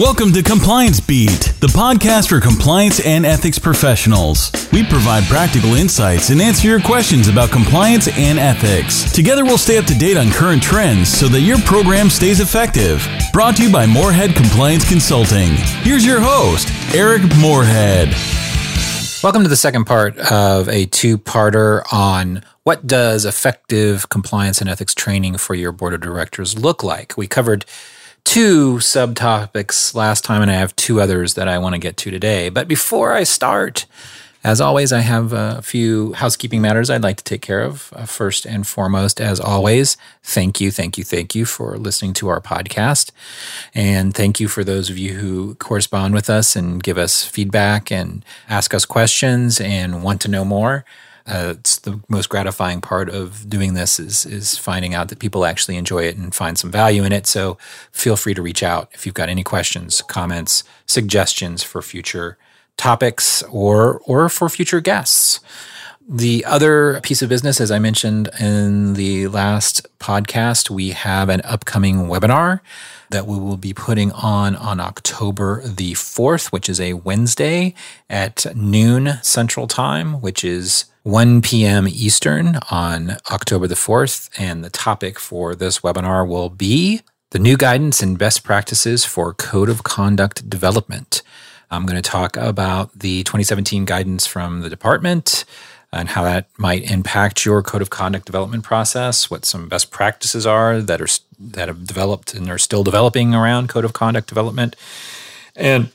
Welcome to Compliance Beat, the podcast for compliance and ethics professionals. We provide practical insights and answer your questions about compliance and ethics. Together, we'll stay up to date on current trends so that your program stays effective. Brought to you by Moorhead Compliance Consulting. Here's your host, Eric Moorhead. Welcome to the second part of a two-parter on what does effective compliance and ethics training for your board of directors look like. We covered two subtopics last time, and I have two others that I want to get to today. But before I start, as always, I have a few housekeeping matters I'd like to take care of. First and foremost, as always, thank you for listening to our podcast. And thank you for those of you who correspond with us and give us feedback and ask us questions and want to know more. It's the most gratifying part of doing this is finding out that people actually enjoy it and find some value in it. So feel free to reach out if you've got any questions, comments, suggestions for future topics or for future guests. The other piece of business, as I mentioned in the last podcast, we have an upcoming webinar that we will be putting on October the 4th, which is a Wednesday at noon Central Time, which is 1 p.m. Eastern on October the 4th, and the topic for this webinar will be the new guidance and best practices for code of conduct development. I'm going to talk about the 2017 guidance from the department and how that might impact your code of conduct development process, what some best practices are that have developed and are still developing around code of conduct development, and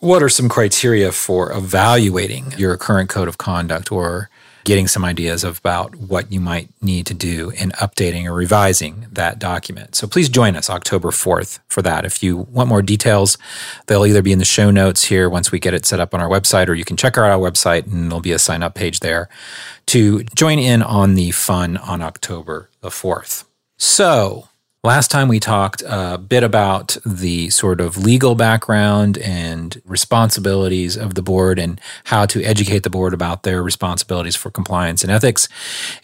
what are some criteria for evaluating your current code of conduct or getting some ideas about what you might need to do in updating or revising that document. So please join us October 4th for that. If you want more details, they'll either be in the show notes here once we get it set up on our website, or you can check out our website and there'll be a sign up page there to join in on the fun on October the 4th. So last time we talked a bit about the sort of legal background and responsibilities of the board and how to educate the board about their responsibilities for compliance and ethics.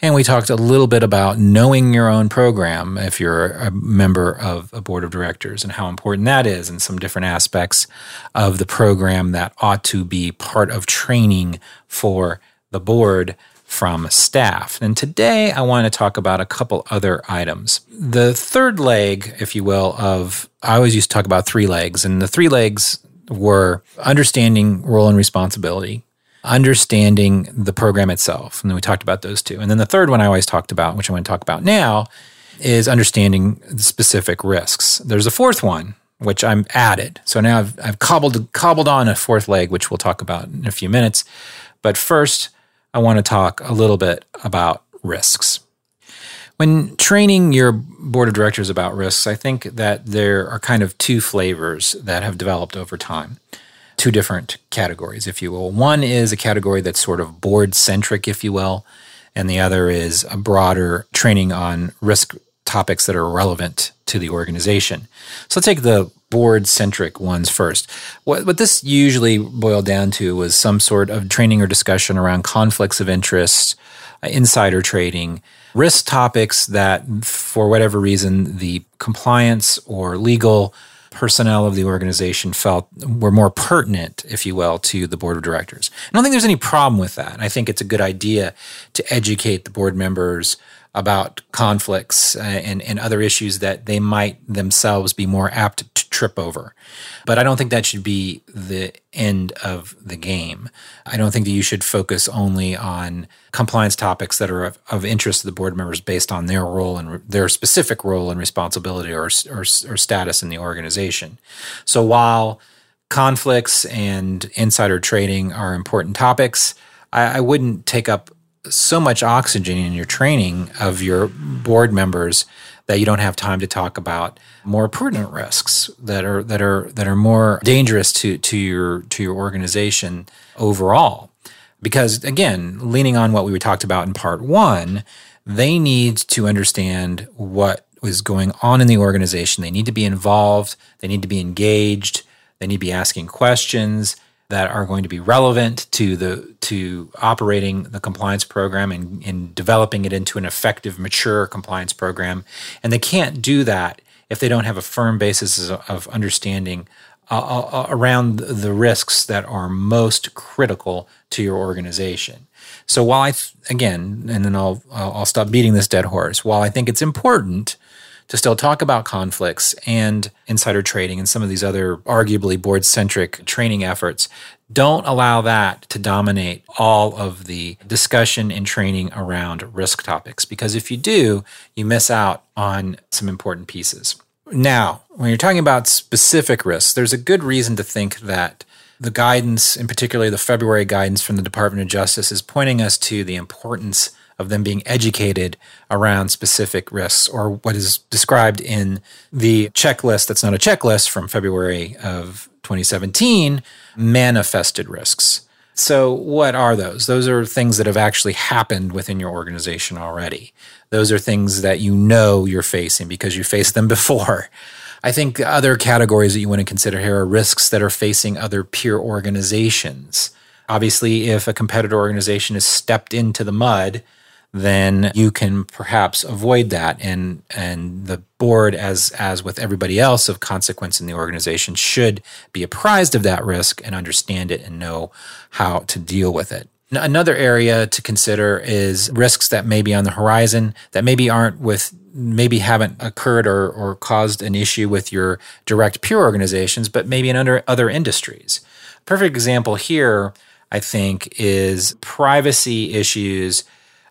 And we talked a little bit about knowing your own program if you're a member of a board of directors and how important that is, and some different aspects of the program that ought to be part of training for the board from staff. And today I want to talk about a couple other items. The third leg, if you will, of I always used to talk about three legs, and the three legs were understanding role and responsibility, understanding the program itself, and then we talked about those two. And then the third one I always talked about, which I want to talk about now, is understanding the specific risks. There's a fourth one, which I'm added. So now I've cobbled on a fourth leg, which we'll talk about in a few minutes. But first, I want to talk a little bit about risks. When training your board of directors about risks, I think that there are kind of two flavors that have developed over time, two different categories, if you will. One is a category that's sort of board-centric, if you will, and the other is a broader training on risk topics that are relevant to the organization. So I'll take the board-centric ones first. What this usually boiled down to was some sort of training or discussion around conflicts of interest, insider trading, risk topics that, for whatever reason, the compliance or legal personnel of the organization felt were more pertinent, if you will, to the board of directors. I don't think there's any problem with that. I think it's a good idea to educate the board members about conflicts and other issues that they might themselves be more apt to trip over. But I don't think that should be the end of the game. I don't think that you should focus only on compliance topics that are of interest to the board members based on their role and their specific role and responsibility or status in the organization. So while conflicts and insider trading are important topics, I wouldn't take up so much oxygen in your training of your board members that you don't have time to talk about more pertinent risks that are more dangerous to your organization overall. Because again, leaning on what we talked about in part one, they need to understand what is going on in the organization. They need to be involved. They need to be engaged. They need to be asking questions that are going to be relevant to operating the compliance program and developing it into an effective, mature compliance program. And they can't do that if they don't have a firm basis of understanding around the risks that are most critical to your organization. So while I'll stop beating this dead horse. While I think it's important to still talk about conflicts and insider trading and some of these other arguably board-centric training efforts, don't allow that to dominate all of the discussion and training around risk topics, because if you do, you miss out on some important pieces. Now, when you're talking about specific risks, there's a good reason to think that the guidance, in particular the February guidance from the Department of Justice, is pointing us to the importance of them being educated around specific risks, or what is described in the checklist that's not a checklist from February of 2017, manifested risks. So what are those? Those are things that have actually happened within your organization already. Those are things that you know you're facing because you faced them before. I think other categories that you want to consider here are risks that are facing other peer organizations. Obviously, if a competitor organization has stepped into the mud, then you can perhaps avoid that. And the board, as with everybody else of consequence in the organization, should be apprised of that risk and understand it and know how to deal with it. Another area to consider is risks that may be on the horizon that maybe haven't occurred or caused an issue with your direct peer organizations, but maybe in other industries. Perfect example here, I think, is privacy issues.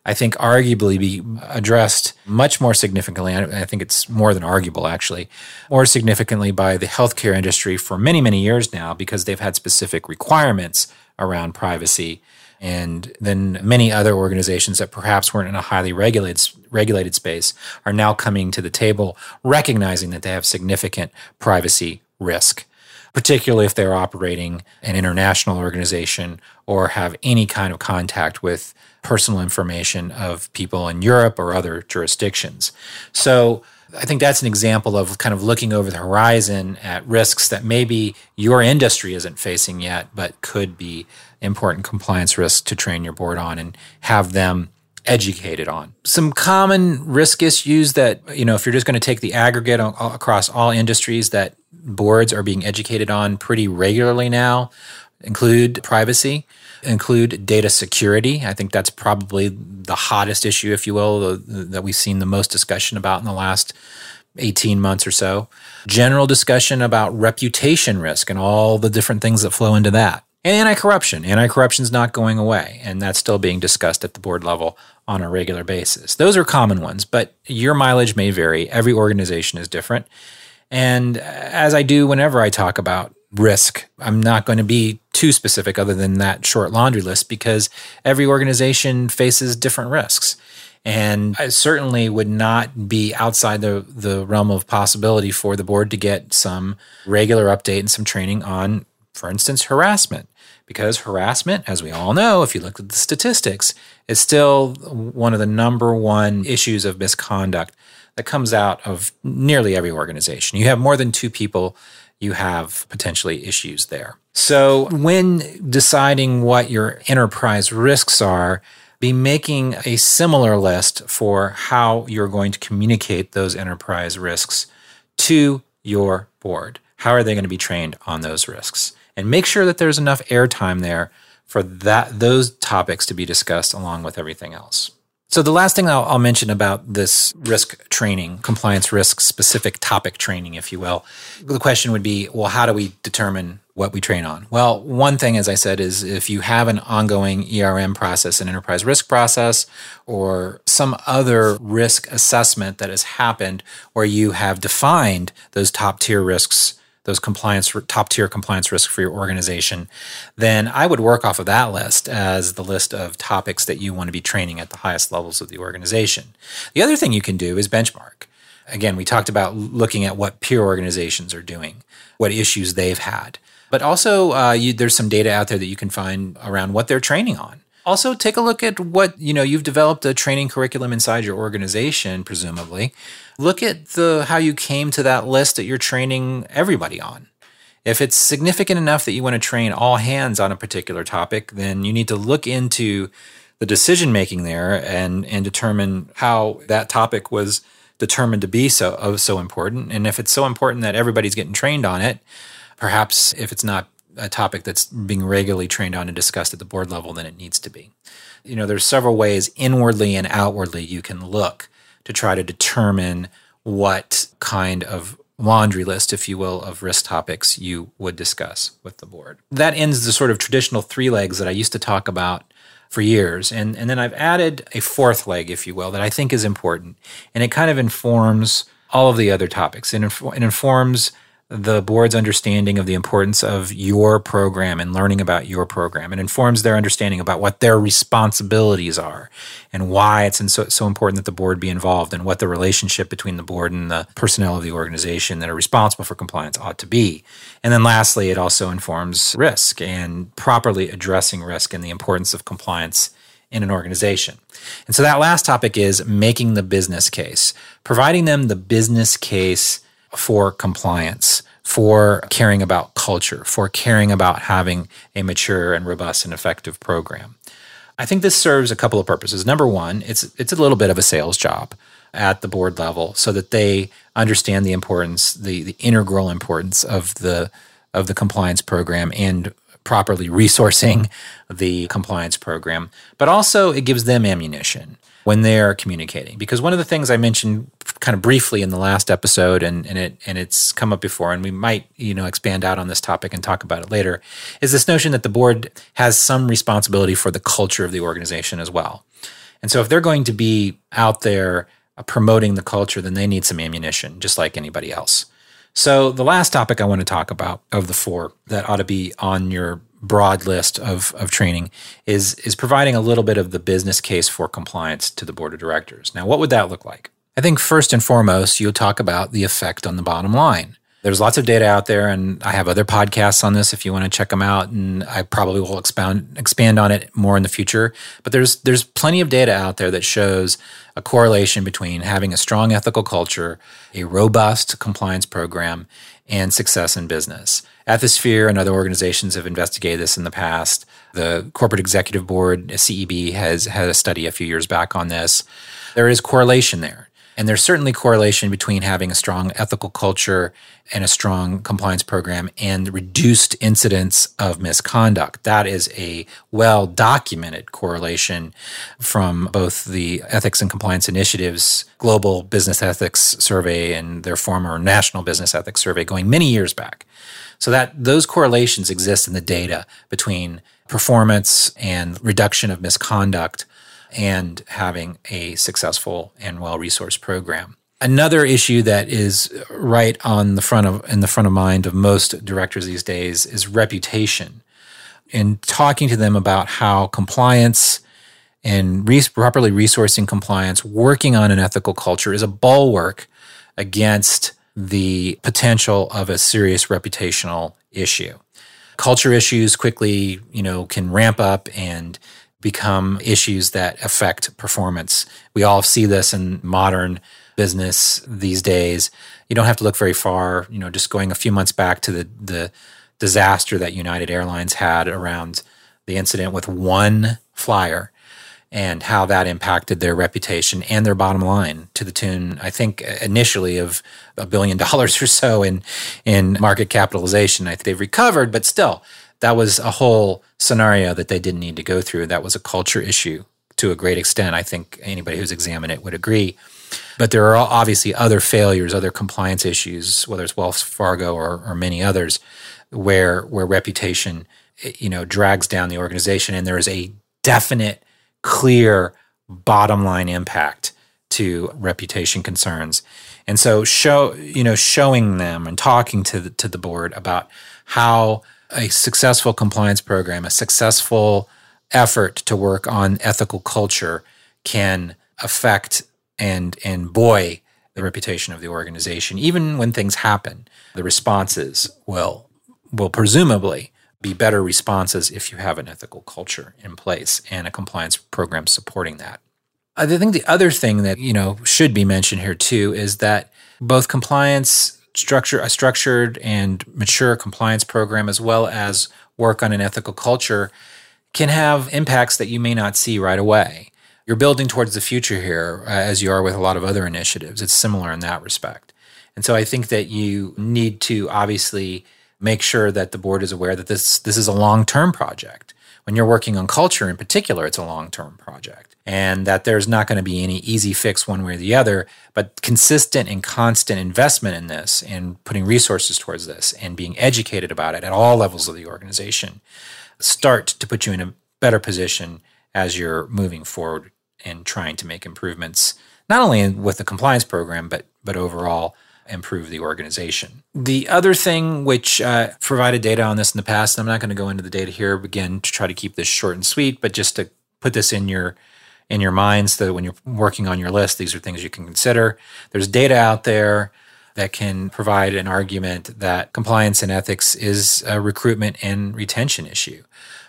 I think arguably be addressed much more significantly, I think it's more than arguable actually, more significantly by the healthcare industry for many, many years now, because they've had specific requirements around privacy, and then many other organizations that perhaps weren't in a highly regulated space are now coming to the table recognizing that they have significant privacy risk, particularly if they're operating an international organization or have any kind of contact with personal information of people in Europe or other jurisdictions. So I think that's an example of kind of looking over the horizon at risks that maybe your industry isn't facing yet, but could be important compliance risks to train your board on and have them educated on. Some common risk issues that, if you're just going to take the aggregate across all industries that boards are being educated on pretty regularly now, include privacy, include data security. I think that's probably the hottest issue, if you will, that we've seen the most discussion about in the last 18 months or so. General discussion about reputation risk and all the different things that flow into that. And anti-corruption. Anti-corruption is not going away, and that's still being discussed at the board level on a regular basis. Those are common ones, but your mileage may vary. Every organization is different. And as I do whenever I talk about risk, I'm not going to be too specific other than that short laundry list, because every organization faces different risks. And I certainly would not be outside the realm of possibility for the board to get some regular update and some training on, for instance, harassment. Because harassment, as we all know, if you look at the statistics, is still one of the number one issues of misconduct that comes out of nearly every organization. You have more than two people, you have potentially issues there. So when deciding what your enterprise risks are, be making a similar list for how you're going to communicate those enterprise risks to your board. How are they going to be trained on those risks? And make sure that there's enough airtime there for those topics to be discussed along with everything else. So the last thing I'll mention about this risk training, compliance risk specific topic training, if you will, the question would be, well, how do we determine what we train on? Well, one thing, as I said, is if you have an ongoing ERM process, an enterprise risk process, or some other risk assessment that has happened where you have defined those top tier risks, those top-tier compliance risks for your organization, then I would work off of that list as the list of topics that you want to be training at the highest levels of the organization. The other thing you can do is benchmark. Again, we talked about looking at what peer organizations are doing, what issues they've had. But also, there's some data out there that you can find around what they're training on. Also, take a look at what, you've developed a training curriculum inside your organization, presumably. Look at how you came to that list that you're training everybody on. If it's significant enough that you want to train all hands on a particular topic, then you need to look into the decision-making there and determine how that topic was determined to be so important. And if it's so important that everybody's getting trained on it, perhaps if it's not a topic that's being regularly trained on and discussed at the board level, then it needs to be. You know, there's several ways inwardly and outwardly you can look to try to determine what kind of laundry list, if you will, of risk topics you would discuss with the board. That ends the sort of traditional three legs that I used to talk about for years. And then I've added a fourth leg, if you will, that I think is important. And it kind of informs all of the other topics. It informs the board's understanding of the importance of your program and learning about your program. It informs their understanding about what their responsibilities are and why it's so important that the board be involved and what the relationship between the board and the personnel of the organization that are responsible for compliance ought to be. And then lastly, it also informs risk and properly addressing risk and the importance of compliance in an organization. And so that last topic is making the business case, providing them the business case for compliance, for caring about culture, for caring about having a mature and robust and effective program. I think this serves a couple of purposes. Number one, it's a little bit of a sales job at the board level so that they understand the importance, the integral importance of the compliance program and properly resourcing the compliance program. But also it gives them ammunition when they're communicating. Because one of the things I mentioned kind of briefly in the last episode, and it's come up before, and we might, expand out on this topic and talk about it later, is this notion that the board has some responsibility for the culture of the organization as well. And so if they're going to be out there promoting the culture, then they need some ammunition, just like anybody else. So the last topic I want to talk about of the four that ought to be on your broad list of training is providing a little bit of the business case for compliance to the board of directors. Now, what would that look like? I think first and foremost, you'll talk about the effect on the bottom line. There's lots of data out there, and I have other podcasts on this if you want to check them out, and I probably will expand on it more in the future. But there's plenty of data out there that shows a correlation between having a strong ethical culture, a robust compliance program, and success in business. Ethisphere and other organizations have investigated this in the past. The Corporate Executive Board, CEB, has had a study a few years back on this. There is correlation there. And there's certainly correlation between having a strong ethical culture and a strong compliance program and reduced incidents of misconduct. That is a well-documented correlation from both the Ethics and Compliance Initiative's Global Business Ethics Survey and their former National Business Ethics Survey going many years back. So that those correlations exist in the data between performance and reduction of misconduct and having a successful and well-resourced program. Another issue that is right on the front of mind of most directors these days is reputation. In talking to them about how compliance and properly resourcing compliance, working on an ethical culture is a bulwark against the potential of a serious reputational issue. Culture issues quickly, can ramp up and become issues that affect performance. We all see this in modern business these days. You don't have to look very far, just going a few months back to the disaster that United Airlines had around the incident with one flyer and how that impacted their reputation and their bottom line to the tune, I think, initially of $1 billion or so in market capitalization. I think they've recovered, but still, that was a whole scenario that they didn't need to go through. That was a culture issue to a great extent. I think anybody who's examined it would agree. But there are obviously other failures, other compliance issues, whether it's Wells Fargo or many others, where reputation, drags down the organization, and there is a definite, clear bottom line impact to reputation concerns. And so showing them and talking to the board about how a successful compliance program, a successful effort to work on ethical culture can affect and buoy the reputation of the organization. Even when things happen, the responses will presumably be better responses if you have an ethical culture in place and a compliance program supporting that. I think the other thing that, should be mentioned here too is that both a structured and mature compliance program, as well as work on an ethical culture, can have impacts that you may not see right away. You're building towards the future here, as you are with a lot of other initiatives. It's similar in that respect. And so I think that you need to obviously make sure that the board is aware that this is a long-term project. When you're working on culture in particular, it's a long-term project, and that there's not going to be any easy fix one way or the other, but consistent and constant investment in this and putting resources towards this and being educated about it at all levels of the organization start to put you in a better position as you're moving forward and trying to make improvements, not only with the compliance program, but overall improve the organization. The other thing which provided data on this in the past, and I'm not going to go into the data here again to try to keep this short and sweet, but just to put this in your mind so that when you're working on your list, these are things you can consider. There's data out there that can provide an argument that compliance and ethics is a recruitment and retention issue.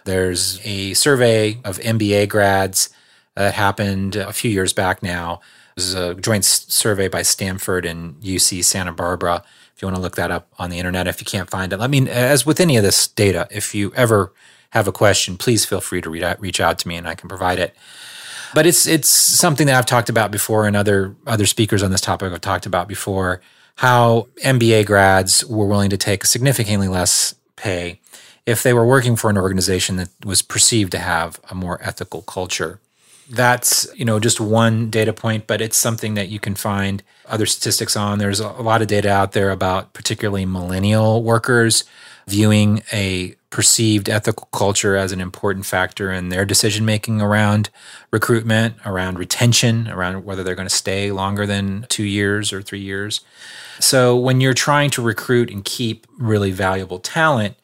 There's a survey of MBA grads that happened a few years back now. This is a joint survey by Stanford and UC Santa Barbara. If you want to look that up on the internet, if you can't find it, I mean, as with any of this data, if you ever have a question, please feel free to reach out to me and I can provide it. But it's something that I've talked about before, and other speakers on this topic have talked about before, how MBA grads were willing to take significantly less pay if they were working for an organization that was perceived to have a more ethical culture. That's, just one data point, but it's something that you can find other statistics on. There's a lot of data out there about particularly millennial workers viewing a perceived ethical culture as an important factor in their decision-making around recruitment, around retention, around whether they're going to stay longer than 2 years or 3 years. So when you're trying to recruit and keep really valuable talent,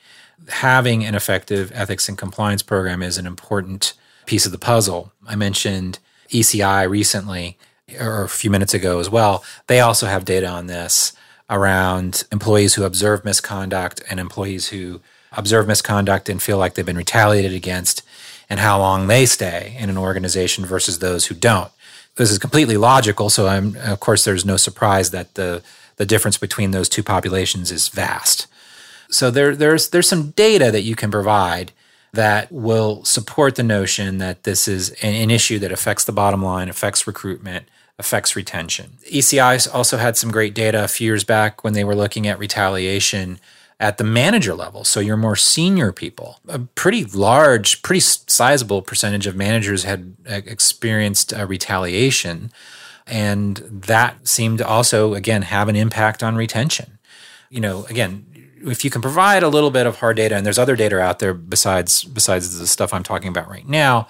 having an effective ethics and compliance program is an important piece of the puzzle. I mentioned ECI recently, or a few minutes ago as well. They also have data on this around employees who observe misconduct and employees who observe misconduct and feel like they've been retaliated against, and how long they stay in an organization versus those who don't. This is completely logical, so of course there's no surprise that the difference between those two populations is vast. So there's some data that you can provide that will support the notion that this is an issue that affects the bottom line, affects recruitment, affects retention. ECI also had some great data a few years back when they were looking at retaliation at the manager level, so your more senior people. A pretty large, pretty sizable percentage of managers had experienced retaliation, and that seemed to also, again, have an impact on retention. Again, if you can provide a little bit of hard data, and there's other data out there besides the stuff I'm talking about right now,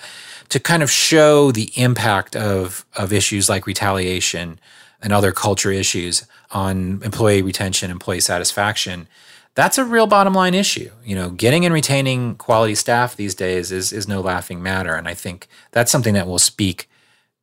to kind of show the impact of issues like retaliation and other culture issues on employee retention, employee satisfaction, that's a real bottom line issue. Getting and retaining quality staff these days is no laughing matter. And I think that's something that will speak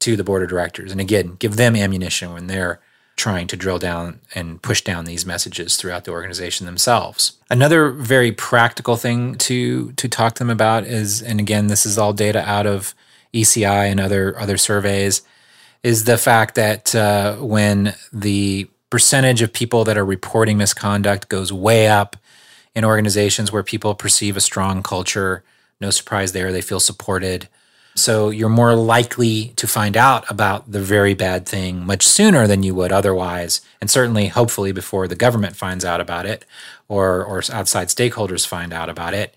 to the board of directors. And again, give them ammunition when they're trying to drill down and push down these messages throughout the organization themselves. Another very practical thing to talk to them about is, and again, this is all data out of ECI and other surveys, is the fact that when the percentage of people that are reporting misconduct goes way up in organizations where people perceive a strong culture, no surprise there, they feel supported. So you're more likely to find out about the very bad thing much sooner than you would otherwise, and certainly, hopefully, before the government finds out about it or outside stakeholders find out about it,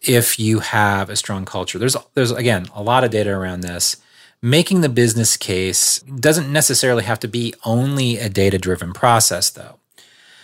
if you have a strong culture. There's again, a lot of data around this. Making the business case doesn't necessarily have to be only a data-driven process, though.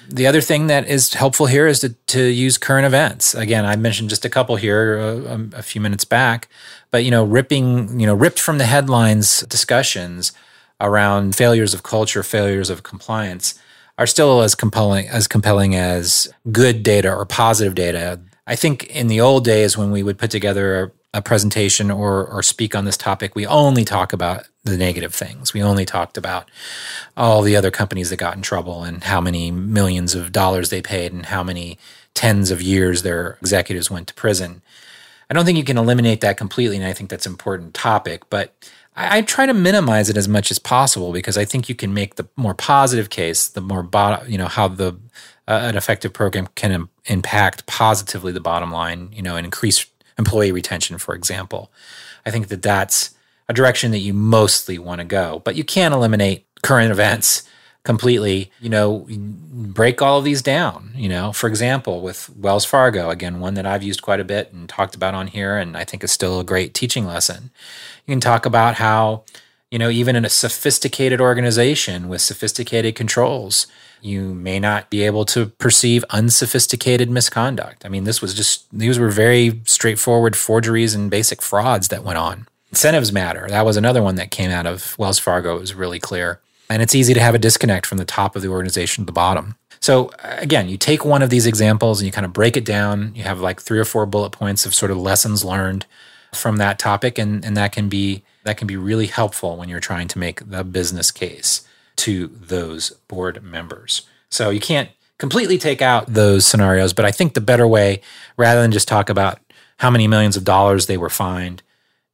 The other thing that is helpful here is to use current events. Again, I mentioned just a couple here a few minutes back, but ripped from the headlines discussions around failures of culture, failures of compliance are still as compelling as good data or positive data. I think in the old days when we would put together a presentation or speak on this topic, we only talk about the negative things. We only talked about all the other companies that got in trouble and how many millions of dollars they paid and how many tens of years their executives went to prison. I don't think you can eliminate that completely, and I think that's an important topic, but I try to minimize it as much as possible because I think you can make the more positive case, the more how the an effective program can impact positively the bottom line, and increase employee retention, for example. I think that that's a direction that you mostly want to go, but you can eliminate current events completely, you know, break all of these down. You know, for example, with Wells Fargo, again, one that I've used quite a bit and talked about on here, and I think is still a great teaching lesson. You can talk about how, you know, even in a sophisticated organization with sophisticated controls, you may not be able to perceive unsophisticated misconduct. I mean, this was just, these were very straightforward forgeries and basic frauds that went on. Incentives matter. That was another one that came out of Wells Fargo. It was really clear. And it's easy to have a disconnect from the top of the organization to the bottom. So again, you take one of these examples and you kind of break it down. You have like 3 or 4 bullet points of sort of lessons learned from that topic. And that can be really helpful when you're trying to make the business case to those board members. So you can't completely take out those scenarios, but I think the better way, rather than just talk about how many millions of dollars they were fined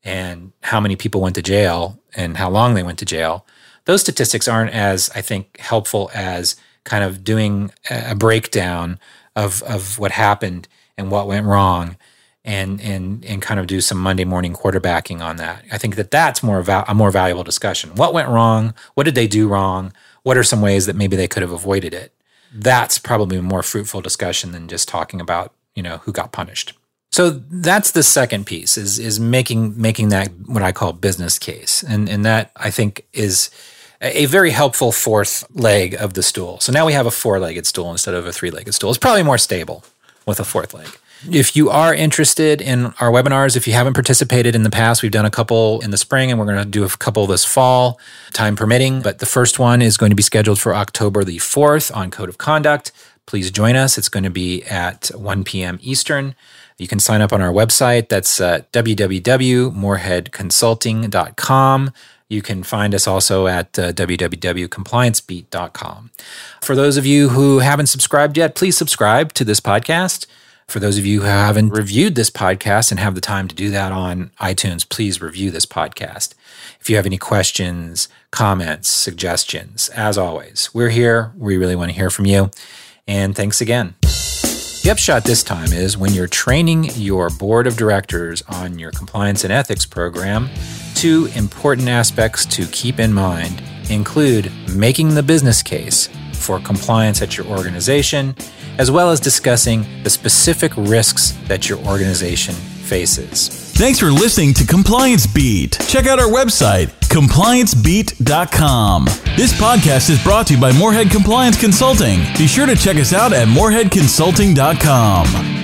and how many people went to jail and how long they went to jail, those statistics aren't as, I think, helpful as kind of doing a breakdown of what happened and what went wrong and kind of do some Monday morning quarterbacking on that. I think that that's more a more valuable discussion. What went wrong? What did they do wrong? What are some ways that maybe they could have avoided it? That's probably a more fruitful discussion than just talking about, you know, who got punished. So that's the second piece, is making that what I call business case. And that, I think, is a very helpful fourth leg of the stool. So now we have a 4-legged stool instead of a 3-legged stool. It's probably more stable with a 4th leg. If you are interested in our webinars, if you haven't participated in the past, we've done a couple in the spring and we're going to do a couple this fall, time permitting. But the first one is going to be scheduled for October the 4th on Code of Conduct. Please join us. It's going to be at 1 p.m. Eastern. You can sign up on our website. That's www.moorheadconsulting.com. You can find us also at www.compliancebeat.com. For those of you who haven't subscribed yet, please subscribe to this podcast. For those of you who haven't reviewed this podcast and have the time to do that on iTunes, please review this podcast. If you have any questions, comments, suggestions, as always, we're here. We really want to hear from you. And thanks again. The upshot this time is, when you're training your board of directors on your compliance and ethics program, 2 important aspects to keep in mind include making the business case for compliance at your organization, as well as discussing the specific risks that your organization faces. Thanks for listening to Compliance Beat. Check out our website, compliancebeat.com. This podcast is brought to you by Moorhead Compliance Consulting. Be sure to check us out at moorheadconsulting.com.